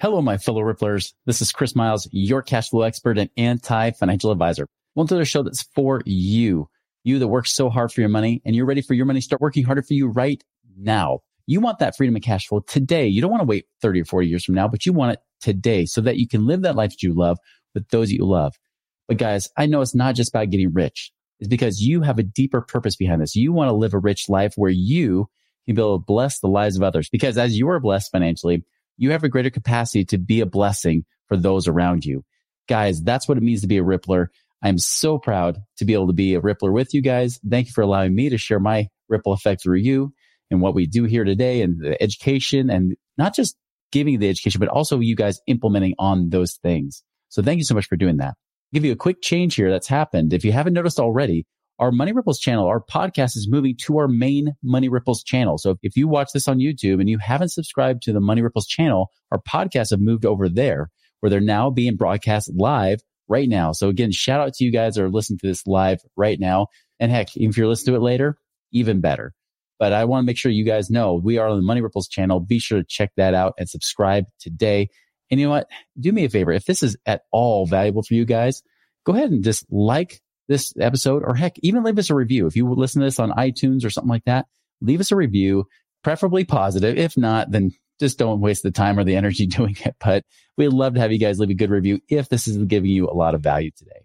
Hello, my fellow Ripplers. This is Chris Miles, your cash flow expert and anti-financial advisor. Welcome to the show that's for you, you that work so hard for your money and you're ready for your money to start working harder for you right now. You want that freedom and cash flow today. You don't want to wait 30 or 40 years from now, but you want it today so that you can live that life that you love with those that you love. But guys, I know it's not just about getting rich. It's because you have a deeper purpose behind this. You want to live a rich life where you can be able to bless the lives of others, because as you are blessed financially, you have a greater capacity to be a blessing for those around you. Guys, that's what it means to be a Rippler. I'm so proud to be able to be a Rippler with you guys. Thank you for allowing me to share my ripple effect through you and what we do here today and the education, and not just giving the education, but also you guys implementing on those things. So thank you so much for doing that. I'll give you a quick change here that's happened. If you haven't noticed already, our Money Ripples channel, our podcast, is moving to our main Money Ripples channel. So if you watch this on YouTube and you haven't subscribed to the Money Ripples channel, our podcasts have moved over there, where they're now being broadcast live right now. So again, shout out to you guys that are listening to this live right now. And heck, even if you're listening to it later, even better. But I want to make sure you guys know we are on the Money Ripples channel. Be sure to check that out and subscribe today. And you know what? Do me a favor. If this is at all valuable for you guys, go ahead and just like this episode, or heck, even leave us a review. If you listen to this on iTunes or something like that, leave us a review, preferably positive. If not, then just don't waste the time or the energy doing it. But we'd love to have you guys leave a good review if this is giving you a lot of value today.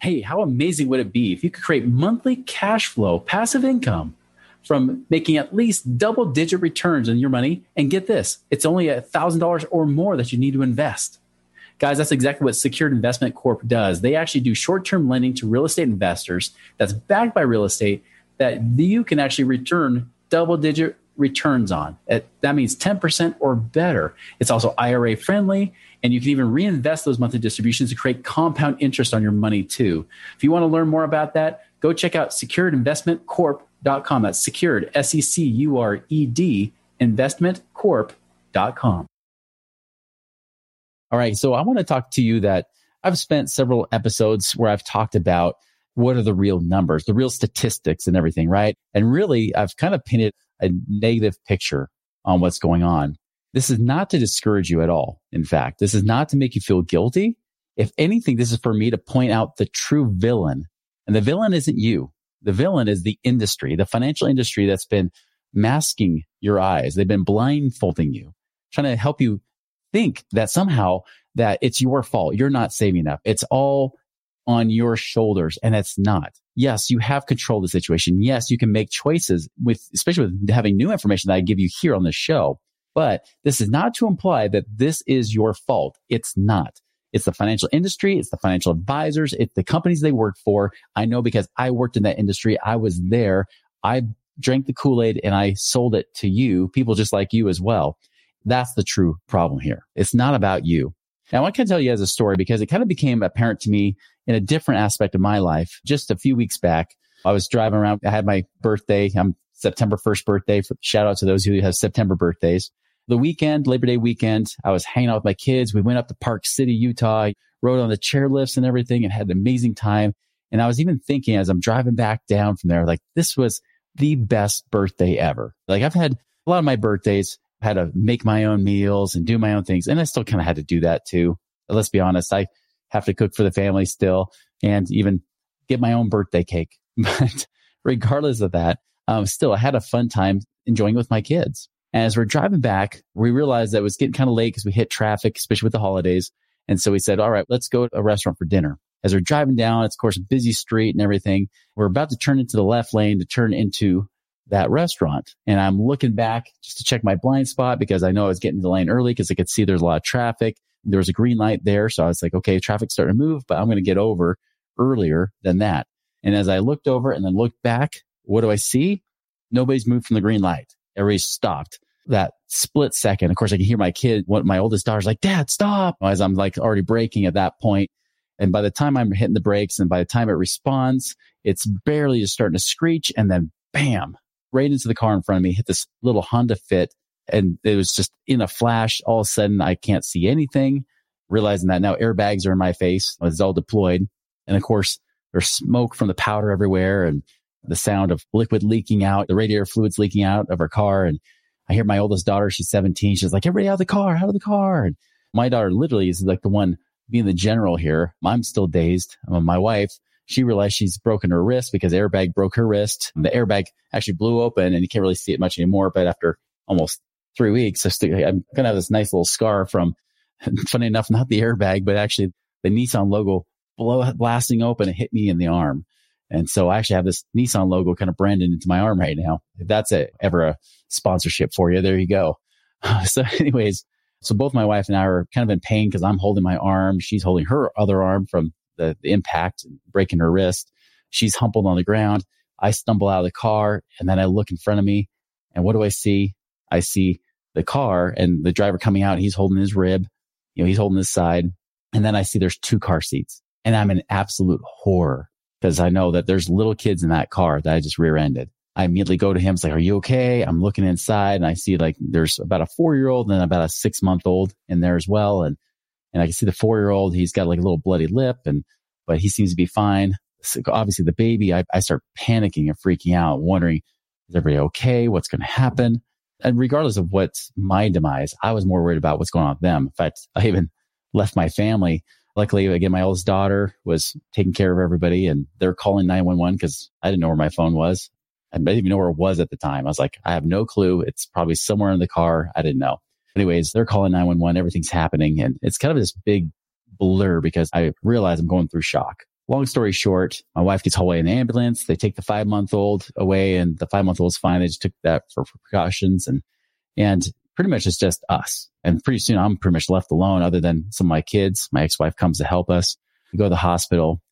Hey, how amazing would it be if you could create monthly cash flow, passive income from making at least double-digit returns on your money? And get this, it's only $1,000 or more that you need to invest. Guys, that's exactly what Secured Investment Corp does. They actually do short-term lending to real estate investors that's backed by real estate that you can actually return double-digit returns on. That means 10% or better. It's also IRA friendly, and you can even reinvest those monthly distributions to create compound interest on your money too. If you want to learn more about that, go check out securedinvestmentcorp.com. That's secured, S-E-C-U-R-E-D, investmentcorp.com. All right, so I want to talk to you that I've spent several episodes where I've talked about what are the real numbers, the real statistics and everything, right? And really, I've kind of painted a negative picture on what's going on. This is not to discourage you at all. In fact, this is not to make you feel guilty. If anything, this is for me to point out the true villain. And the villain isn't you. The villain is the industry, the financial industry that's been masking your eyes. They've been blindfolding you, trying to help you think that somehow that it's your fault. You're not saving up. It's all on your shoulders, and it's not. Yes, you have control of the situation. Yes, you can make choices, with, especially with having new information that I give you here on the show. But this is not to imply that this is your fault. It's not. It's the financial industry. It's the financial advisors. It's the companies they work for. I know because I worked in that industry. I was there. I drank the Kool-Aid and I sold it to you, people just like you as well. That's the true problem here. It's not about you. Now, I can tell you as a story because it kind of became apparent to me in a different aspect of my life. Just a few weeks back, I was driving around. I had my birthday. I'm September 1st birthday. Shout out to those who have September birthdays. The weekend, Labor Day weekend, I was hanging out with my kids. We went up to Park City, Utah, rode on the chairlifts and everything, and had an amazing time. And I was even thinking as I'm driving back down from there, like, this was the best birthday ever. Like, I've had a lot of my birthdays. Had to make my own meals and do my own things. And I still kind of had to do that too. Let's be honest. I have to cook for the family still and even get my own birthday cake. But regardless of that, still, I had a fun time enjoying it with my kids. And as we're driving back, we realized that it was getting kind of late because we hit traffic, especially with the holidays. And so we said, all right, let's go to a restaurant for dinner. As we're driving down, it's of course a busy street and everything. We're about to turn into the left lane to turn into that restaurant. And I'm looking back just to check my blind spot because I know I was getting to the lane early because I could see there's a lot of traffic. There was a green light there. So I was like, okay, traffic's starting to move, but I'm going to get over earlier than that. And as I looked over and then looked back, what do I see? Nobody's moved from the green light. Everybody's stopped. that split second. Of course, I can hear my kid, one of my oldest daughter's like, "Dad, stop," as I'm like already braking at that point. And by the time I'm hitting the brakes and by the time it responds, it's barely just starting to screech. And then bam, right into the car in front of me, hit this little Honda Fit. And it was just in a flash. All of a sudden, I can't see anything. Realizing that now airbags are in my face. It's all deployed. And of course, there's smoke from the powder everywhere and the sound of liquid leaking out, the radiator fluids leaking out of her car. And I hear my oldest daughter, she's 17. She's like, "Everybody out of the car, out of the car." And my daughter literally is like the one being the general here. I'm still dazed. My wife, she realized she's broken her wrist because the airbag broke her wrist. The airbag actually blew open and you can't really see it much anymore. But after almost 3 weeks, I'm going to have this nice little scar from, funny enough, not the airbag, but actually the Nissan logo blasting open and hit me in the arm. And so I actually have this Nissan logo kind of branded into my arm right now. If that's ever a sponsorship for you, there you go. So anyways, so both my wife and I are kind of in pain because I'm holding my arm. She's holding her other arm from the impact, breaking her wrist. She's humbled on the ground. I stumble out of the car and then I look in front of me. And what do I see? I see the car and the driver coming out. He's holding his rib. You know, he's holding his side. And then I see there's two car seats. And I'm in absolute horror because I know that there's little kids in that car that I just rear-ended. I immediately go to him. It's like, "Are you okay?" I'm looking inside and I see like there's about a 4-year-old and about a 6-month-old in there as well. And I can see the 4-year-old, he's got like a little bloody lip, but he seems to be fine. So obviously the baby, I start panicking and freaking out, wondering, is everybody okay? What's going to happen? And regardless of what's my demise, I was more worried about what's going on with them. In fact, I even left my family. Luckily, again, my oldest daughter was taking care of everybody and they're calling 911 because I didn't know where my phone was. I didn't even know where it was at the time. I was like, I have no clue. It's probably somewhere in the car. I didn't know. Anyways, they're calling 911. Everything's happening. And it's kind of this big blur because I realize I'm going through shock. Long story short, my wife gets hauled away in the ambulance. They take the 5-month-old away and the 5-month-old's fine. They just took that for precautions and pretty much it's just us. And pretty soon I'm pretty much left alone other than some of my kids. My ex-wife comes to help us. We go to the hospital.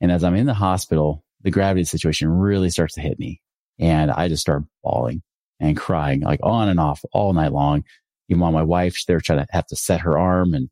And as I'm in the hospital, the gravity situation really starts to hit me. And I just start bawling and crying like on and off all night long. Even while my wife, they're trying to have to set her arm and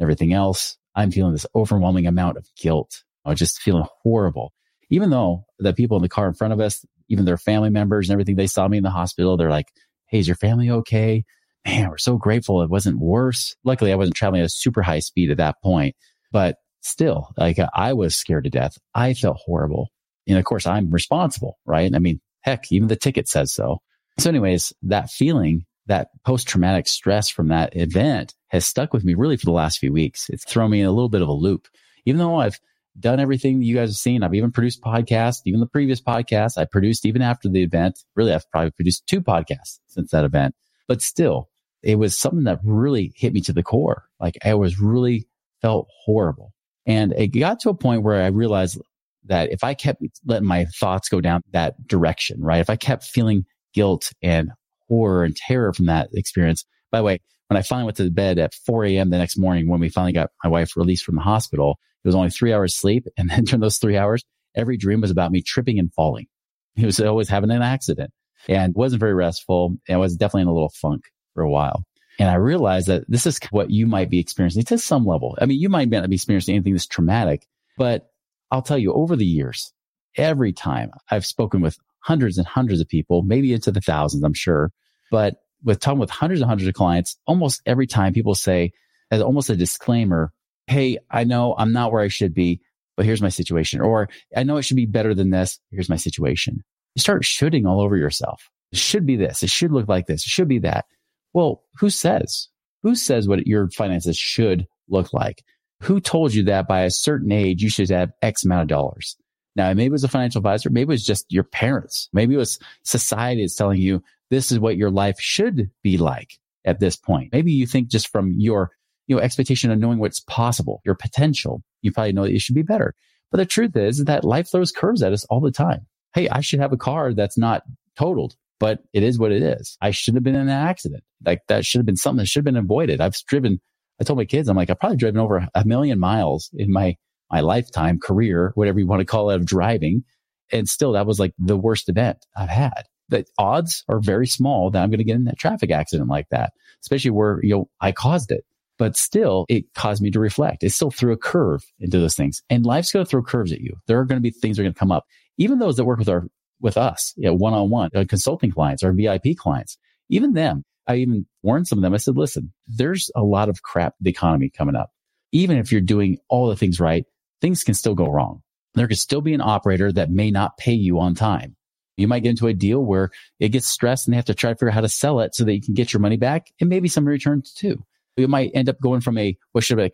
everything else. I'm feeling this overwhelming amount of guilt. I was just feeling horrible. Even though the people in the car in front of us, even their family members and everything, they saw me in the hospital. They're like, "Hey, is your family okay? Man, we're so grateful it wasn't worse." Luckily, I wasn't traveling at a super high speed at that point. But still, like I was scared to death. I felt horrible. And of course, I'm responsible, right? I mean, heck, even the ticket says so. So anyways, that feeling, that post-traumatic stress from that event has stuck with me really for the last few weeks. It's thrown me in a little bit of a loop. Even though I've done everything that you guys have seen, I've even produced podcasts, even the previous podcast I produced even after the event. Really, I've probably produced 2 podcasts since that event. But still, it was something that really hit me to the core. Like I was really felt horrible. And it got to a point where I realized that if I kept letting my thoughts go down that direction, right? If I kept feeling guilt and horror and terror from that experience. By the way, when I finally went to bed at 4 a.m. the next morning, when we finally got my wife released from the hospital, it was only 3 hours sleep. And then during those 3 hours, every dream was about me tripping and falling. It was always having an accident and wasn't very restful. And I was definitely in a little funk for a while. And I realized that this is what you might be experiencing to some level. I mean, you might not be experiencing anything that's traumatic, but I'll tell you, over the years, every time I've spoken with hundreds and hundreds of people, maybe into the thousands, I'm sure, but with talking with hundreds and hundreds of clients, almost every time people say, as almost a disclaimer, "Hey, I know I'm not where I should be, but here's my situation." Or, "I know it should be better than this. Here's my situation." You start shooting all over yourself. It should be this. It should look like this. It should be that. Well, who says? Who says what your finances should look like? Who told you that by a certain age, you should have X amount of dollars? Now, maybe it was a financial advisor. Maybe it was just your parents. Maybe it was society is telling you this is what your life should be like at this point. Maybe you think just from your expectation of knowing what's possible, your potential, you probably know that it should be better. But the truth is that life throws curves at us all the time. Hey, I should have a car that's not totaled, but it is what it is. I should have been in an accident. Like that should have been something that should have been avoided. I told my kids, I'm like, I've probably driven over 1,000,000 miles in my lifetime, career, whatever you want to call it, of driving. And still, that was like the worst event I've had. the odds are very small that I'm going to get in that traffic accident like that, especially where, you know, I caused it. But still, it caused me to reflect. It still threw a curve into those things. And life's going to throw curves at you. There are going to be things that are going to come up. Even those that work with us, you know, one-on-one, consulting clients, our VIP clients, even them, I even warned some of them. I said, listen, there's a lot of crap in the economy coming up. Even if you're doing all the things right, things can still go wrong. There could still be an operator that may not pay you on time. You might get into a deal where it gets stressed and they have to try to figure out how to sell it so that you can get your money back and maybe some returns too. You might end up going from a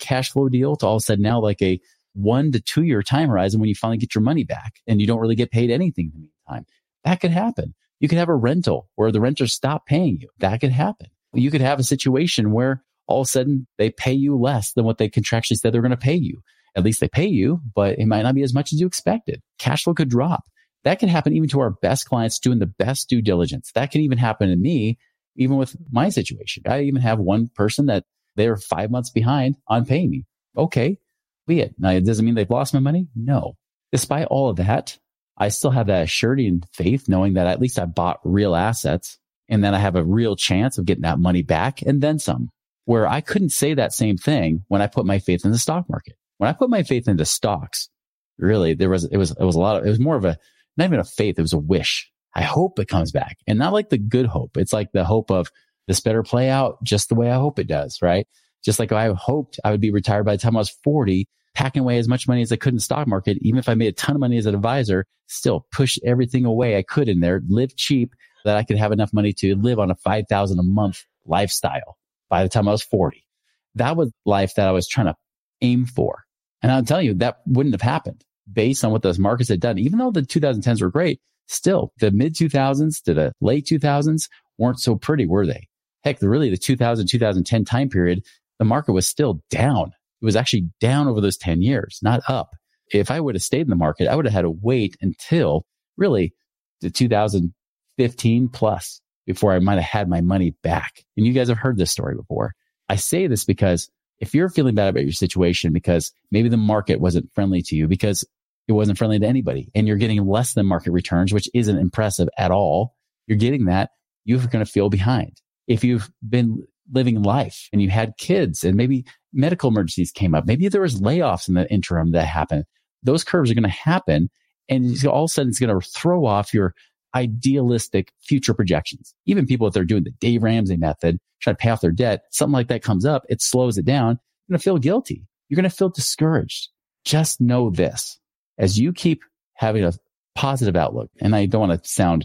cash flow deal to all of a sudden now like a 1 to 2 year time horizon when you finally get your money back and you don't really get paid anything in the meantime. That could happen. You could have a rental where the renters stop paying you. That could happen. You could have a situation where all of a sudden they pay you less than what they contractually said they're going to pay you. At least they pay you, but it might not be as much as you expected. Cash flow could drop. That can happen even to our best clients doing the best due diligence. That can even happen to me, even with my situation. I even have one person that they're 5 months behind on paying me. Okay, be it. Now, it doesn't mean they've lost my money. No. Despite all of that, I still have that assurity and faith knowing that at least I bought real assets and then I have a real chance of getting that money back and then some. Where I couldn't say that same thing when I put my faith in the stock market. When I put my faith into stocks, really, it was more of a, not even a faith, it was a wish. I hope it comes back. And not like the good hope. It's like the hope of this better play out just the way I hope it does, right? Just like I hoped I would be retired by the time I was 40, packing away as much money as I could in the stock market. Even if I made a ton of money as an advisor, still push everything away I could in there, live cheap, that I could have enough money to live on a $5,000 a month lifestyle by the time I was 40. That was life that I was trying to aim for. And I'll tell you, that wouldn't have happened based on what those markets had done. Even though the 2010s were great, still the mid 2000s to the late 2000s weren't so pretty, were they? Heck, really the 2000, 2010 time period, the market was still down. It was actually down over those 10 years, not up. If I would have stayed in the market, I would have had to wait until really the 2015 plus before I might have had my money back. And you guys have heard this story before. I say this because if you're feeling bad about your situation because maybe the market wasn't friendly to you, because it wasn't friendly to anybody, and you're getting less than market returns, which isn't impressive at all, you're getting that, you're going to feel behind. If you've been living life and you had kids and maybe medical emergencies came up, maybe there was layoffs in the interim that happened, those curves are going to happen. And all of a sudden, it's going to throw off your idealistic future projections. Even people, if they're doing the Dave Ramsey method, trying to pay off their debt, something like that comes up, it slows it down. You're going to feel guilty. You're going to feel discouraged. Just know this. As you keep having a positive outlook, and I don't want to sound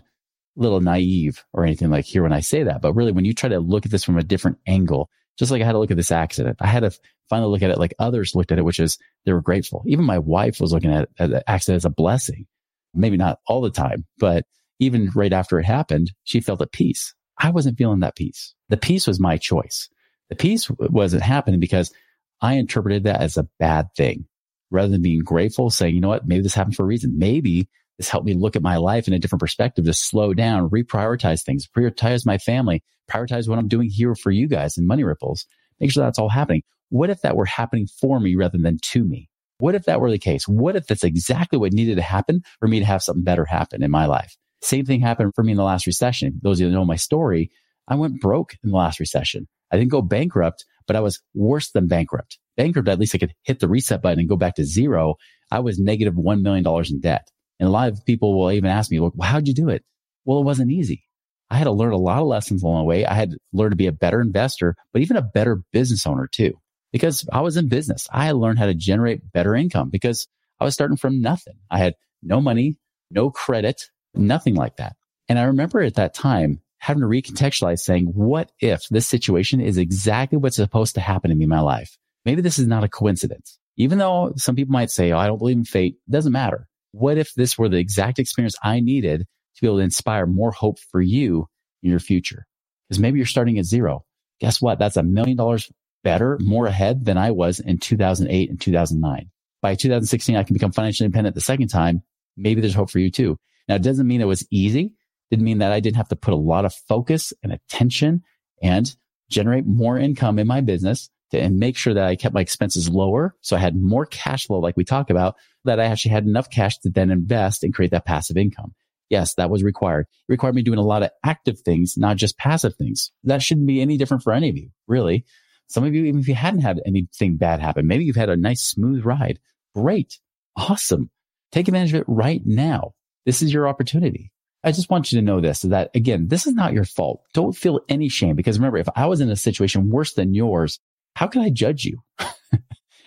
a little naive or anything like here when I say that, but really when you try to look at this from a different angle, just like I had to look at this accident, I had to finally look at it like others looked at it, which is they were grateful. Even my wife was looking at the accident as a blessing. Maybe not all the time, but even right after it happened, she felt at peace. I wasn't feeling that peace. The peace was my choice. The peace wasn't happening because I interpreted that as a bad thing rather than being grateful, saying, you know what, maybe this happened for a reason. Maybe this helped me look at my life in a different perspective, to slow down, reprioritize things, prioritize my family, prioritize what I'm doing here for you guys in Money Ripples. Make sure that's all happening. What if that were happening for me rather than to me? What if that were the case? What if that's exactly what needed to happen for me to have something better happen in my life? Same thing happened for me in the last recession. Those of you that know my story, I went broke in the last recession. I didn't go bankrupt, but I was worse than bankrupt. Bankrupt, at least I could hit the reset button and go back to zero. I was negative $1 million in debt. And a lot of people will even ask me, well, how'd you do it? Well, it wasn't easy. I had to learn a lot of lessons along the way. I had to learn to be a better investor, but even a better business owner too. Because I was in business, I learned how to generate better income because I was starting from nothing. I had no money, no credit, nothing like that. And I remember at that time having to recontextualize, saying, what if this situation is exactly what's supposed to happen to me in my life? Maybe this is not a coincidence. Even though some people might say, oh, I don't believe in fate, it doesn't matter. What if this were the exact experience I needed to be able to inspire more hope for you in your future? Because maybe you're starting at zero. Guess what? That's $1 million better, more ahead than I was in 2008 and 2009. By 2016, I can become financially independent the second time. Maybe there's hope for you too. Now, it doesn't mean it was easy. Didn't mean that I didn't have to put a lot of focus and attention and generate more income in my business and make sure that I kept my expenses lower. So I had more cash flow, like we talk about, that I actually had enough cash to then invest and create that passive income. Yes, that was required. It required me doing a lot of active things, not just passive things. That shouldn't be any different for any of you, really. Some of you, even if you hadn't had anything bad happen, maybe you've had a nice, smooth ride. Great. Awesome. Take advantage of it right now. This is your opportunity. I just want you to know this, that again, this is not your fault. Don't feel any shame, because remember, if I was in a situation worse than yours, how could I judge you?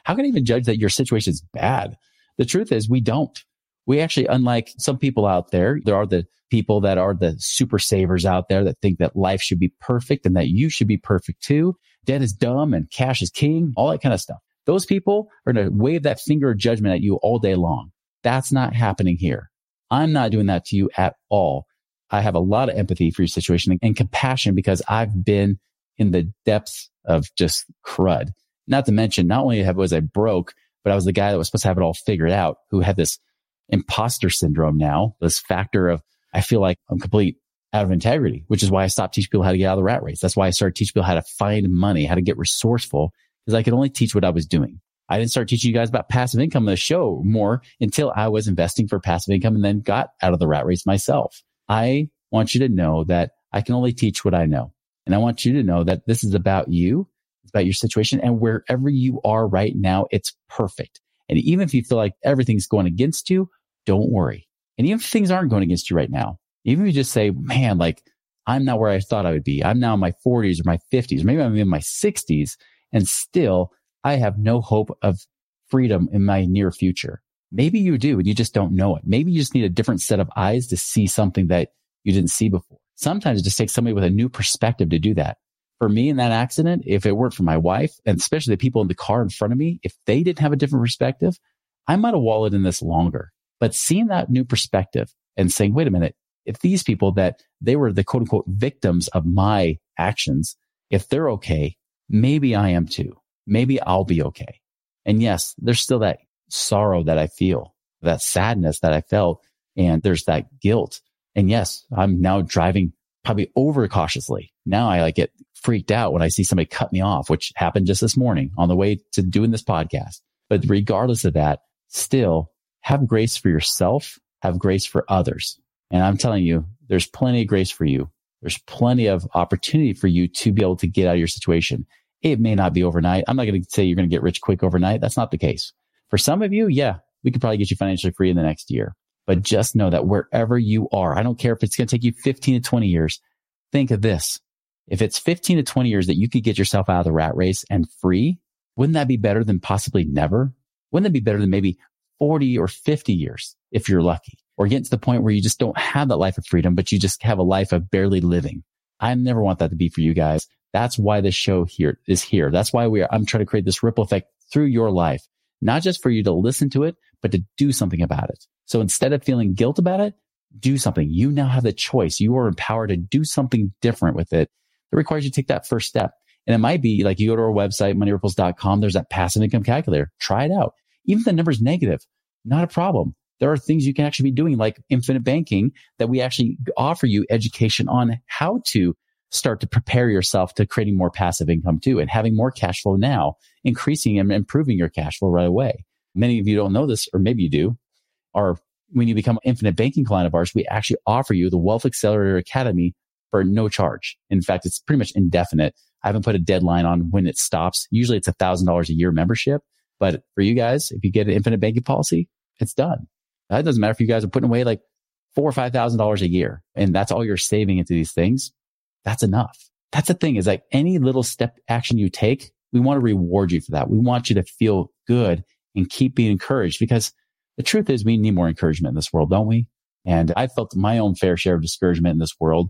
How can I even judge that your situation is bad? The truth is we don't. We actually, unlike some people out there, there are the people that are the super savers out there that think that life should be perfect and that you should be perfect too. Debt is dumb and cash is king, all that kind of stuff. Those people are going to wave that finger of judgment at you all day long. That's not happening here. I'm not doing that to you at all. I have a lot of empathy for your situation and compassion, because I've been in the depths of just crud. Not to mention, not only was I broke, but I was the guy that was supposed to have it all figured out, who had this imposter syndrome now, this factor of, I feel like I'm complete out of integrity, which is why I stopped teaching people how to get out of the rat race. That's why I started teaching people how to find money, how to get resourceful, because I could only teach what I was doing. I didn't start teaching you guys about passive income in the show more until I was investing for passive income and then got out of the rat race myself. I want you to know that I can only teach what I know. And I want you to know that this is about you. It's about your situation, and wherever you are right now, it's perfect. And even if you feel like everything's going against you, don't worry. And even if things aren't going against you right now, even if you just say, man, like I'm not where I thought I would be. I'm now in my 40s or my 50s, or maybe I'm in my 60s, and still I have no hope of freedom in my near future. Maybe you do, and you just don't know it. Maybe you just need a different set of eyes to see something that you didn't see before. Sometimes it just takes somebody with a new perspective to do that. For me in that accident, if it weren't for my wife, and especially the people in the car in front of me, if they didn't have a different perspective, I might have wallowed in this longer. But seeing that new perspective and saying, wait a minute, if these people that they were the quote unquote victims of my actions, if they're okay, maybe I am too. Maybe I'll be okay. And yes, there's still that sorrow that I feel, that sadness that I felt, and there's that guilt. And yes, I'm now driving probably overcautiously. Now I like get freaked out when I see somebody cut me off, which happened just this morning on the way to doing this podcast. But regardless of that, still have grace for yourself, have grace for others. And I'm telling you, there's plenty of grace for you. There's plenty of opportunity for you to be able to get out of your situation. It may not be overnight. I'm not going to say you're going to get rich quick overnight. That's not the case. For some of you, yeah, we could probably get you financially free in the next year. But just know that wherever you are, I don't care if it's going to take you 15 to 20 years. Think of this. If it's 15 to 20 years that you could get yourself out of the rat race and free, wouldn't that be better than possibly never? Wouldn't that be better than maybe 40 or 50 years if you're lucky, or get to the point where you just don't have that life of freedom, but you just have a life of barely living? I never want that to be for you guys. That's why this show here is here. That's why I'm trying to create this ripple effect through your life, not just for you to listen to it, but to do something about it. So instead of feeling guilt about it, do something. You now have the choice. You are empowered to do something different with it. It requires you to take that first step. And it might be like you go to our website, moneyripples.com. There's that passive income calculator. Try it out. Even if the number's negative, not a problem. There are things you can actually be doing, like infinite banking, that we actually offer you education on how to start to prepare yourself to creating more passive income too, and having more cash flow now, increasing and improving your cash flow right away. Many of you don't know this, or maybe you do, or when you become an infinite banking client of ours, we actually offer you the Wealth Accelerator Academy for no charge. In fact, it's pretty much indefinite. I haven't put a deadline on when it stops. Usually it's $1,000 a year membership. But for you guys, if you get an infinite banking policy, it's done. That doesn't matter if you guys are putting away like $4,000 or $5,000 a year, and that's all you're saving into these things. That's enough. That's the thing, is like any little step action you take, we want to reward you for that. We want you to feel good and keep being encouraged, because the truth is we need more encouragement in this world, don't we? And I felt my own fair share of discouragement in this world.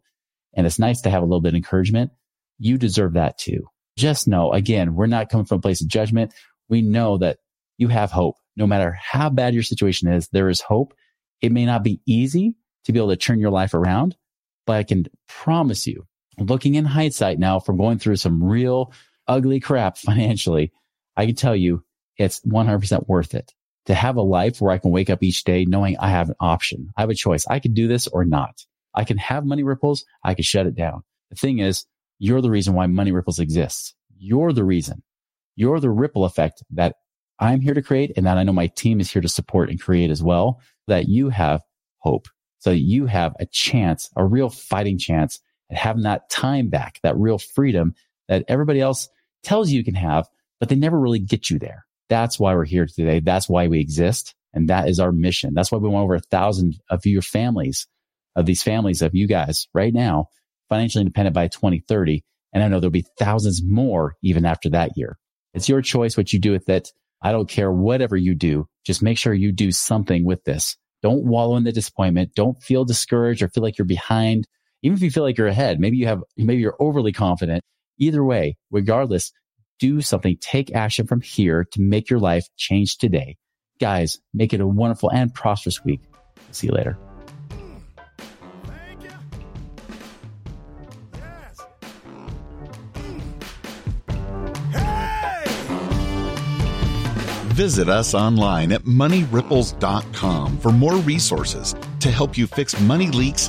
And it's nice to have a little bit of encouragement. You deserve that too. Just know, again, we're not coming from a place of judgment. We know that you have hope. No matter how bad your situation is, there is hope. It may not be easy to be able to turn your life around, but I can promise you, looking in hindsight now from going through some real ugly crap financially, I can tell you it's 100% worth it to have a life where I can wake up each day knowing I have an option. I have a choice. I could do this or not. I can have Money Ripples. I can shut it down. The thing is, you're the reason why Money Ripples exists. You're the reason. You're the ripple effect that I'm here to create, and that I know my team is here to support and create as well, that you have hope. so you have a chance, a real fighting chance at having that time back, that real freedom that everybody else tells you can have, but they never really get you there. That's why we're here today. That's why we exist. And that is our mission. That's why we want over 1,000 of your families, of these families of you guys right now, financially independent by 2030. And I know there'll be thousands more even after that year. It's your choice what you do with it. I don't care whatever you do. Just make sure you do something with this. Don't wallow in the disappointment. Don't feel discouraged or feel like you're behind. Even if you feel like you're ahead, maybe you're overly confident. Either way, regardless, do something. Take action from here to make your life change today. Guys, make it a wonderful and prosperous week. See you later. Visit us online at moneyripples.com for more resources to help you fix money leaks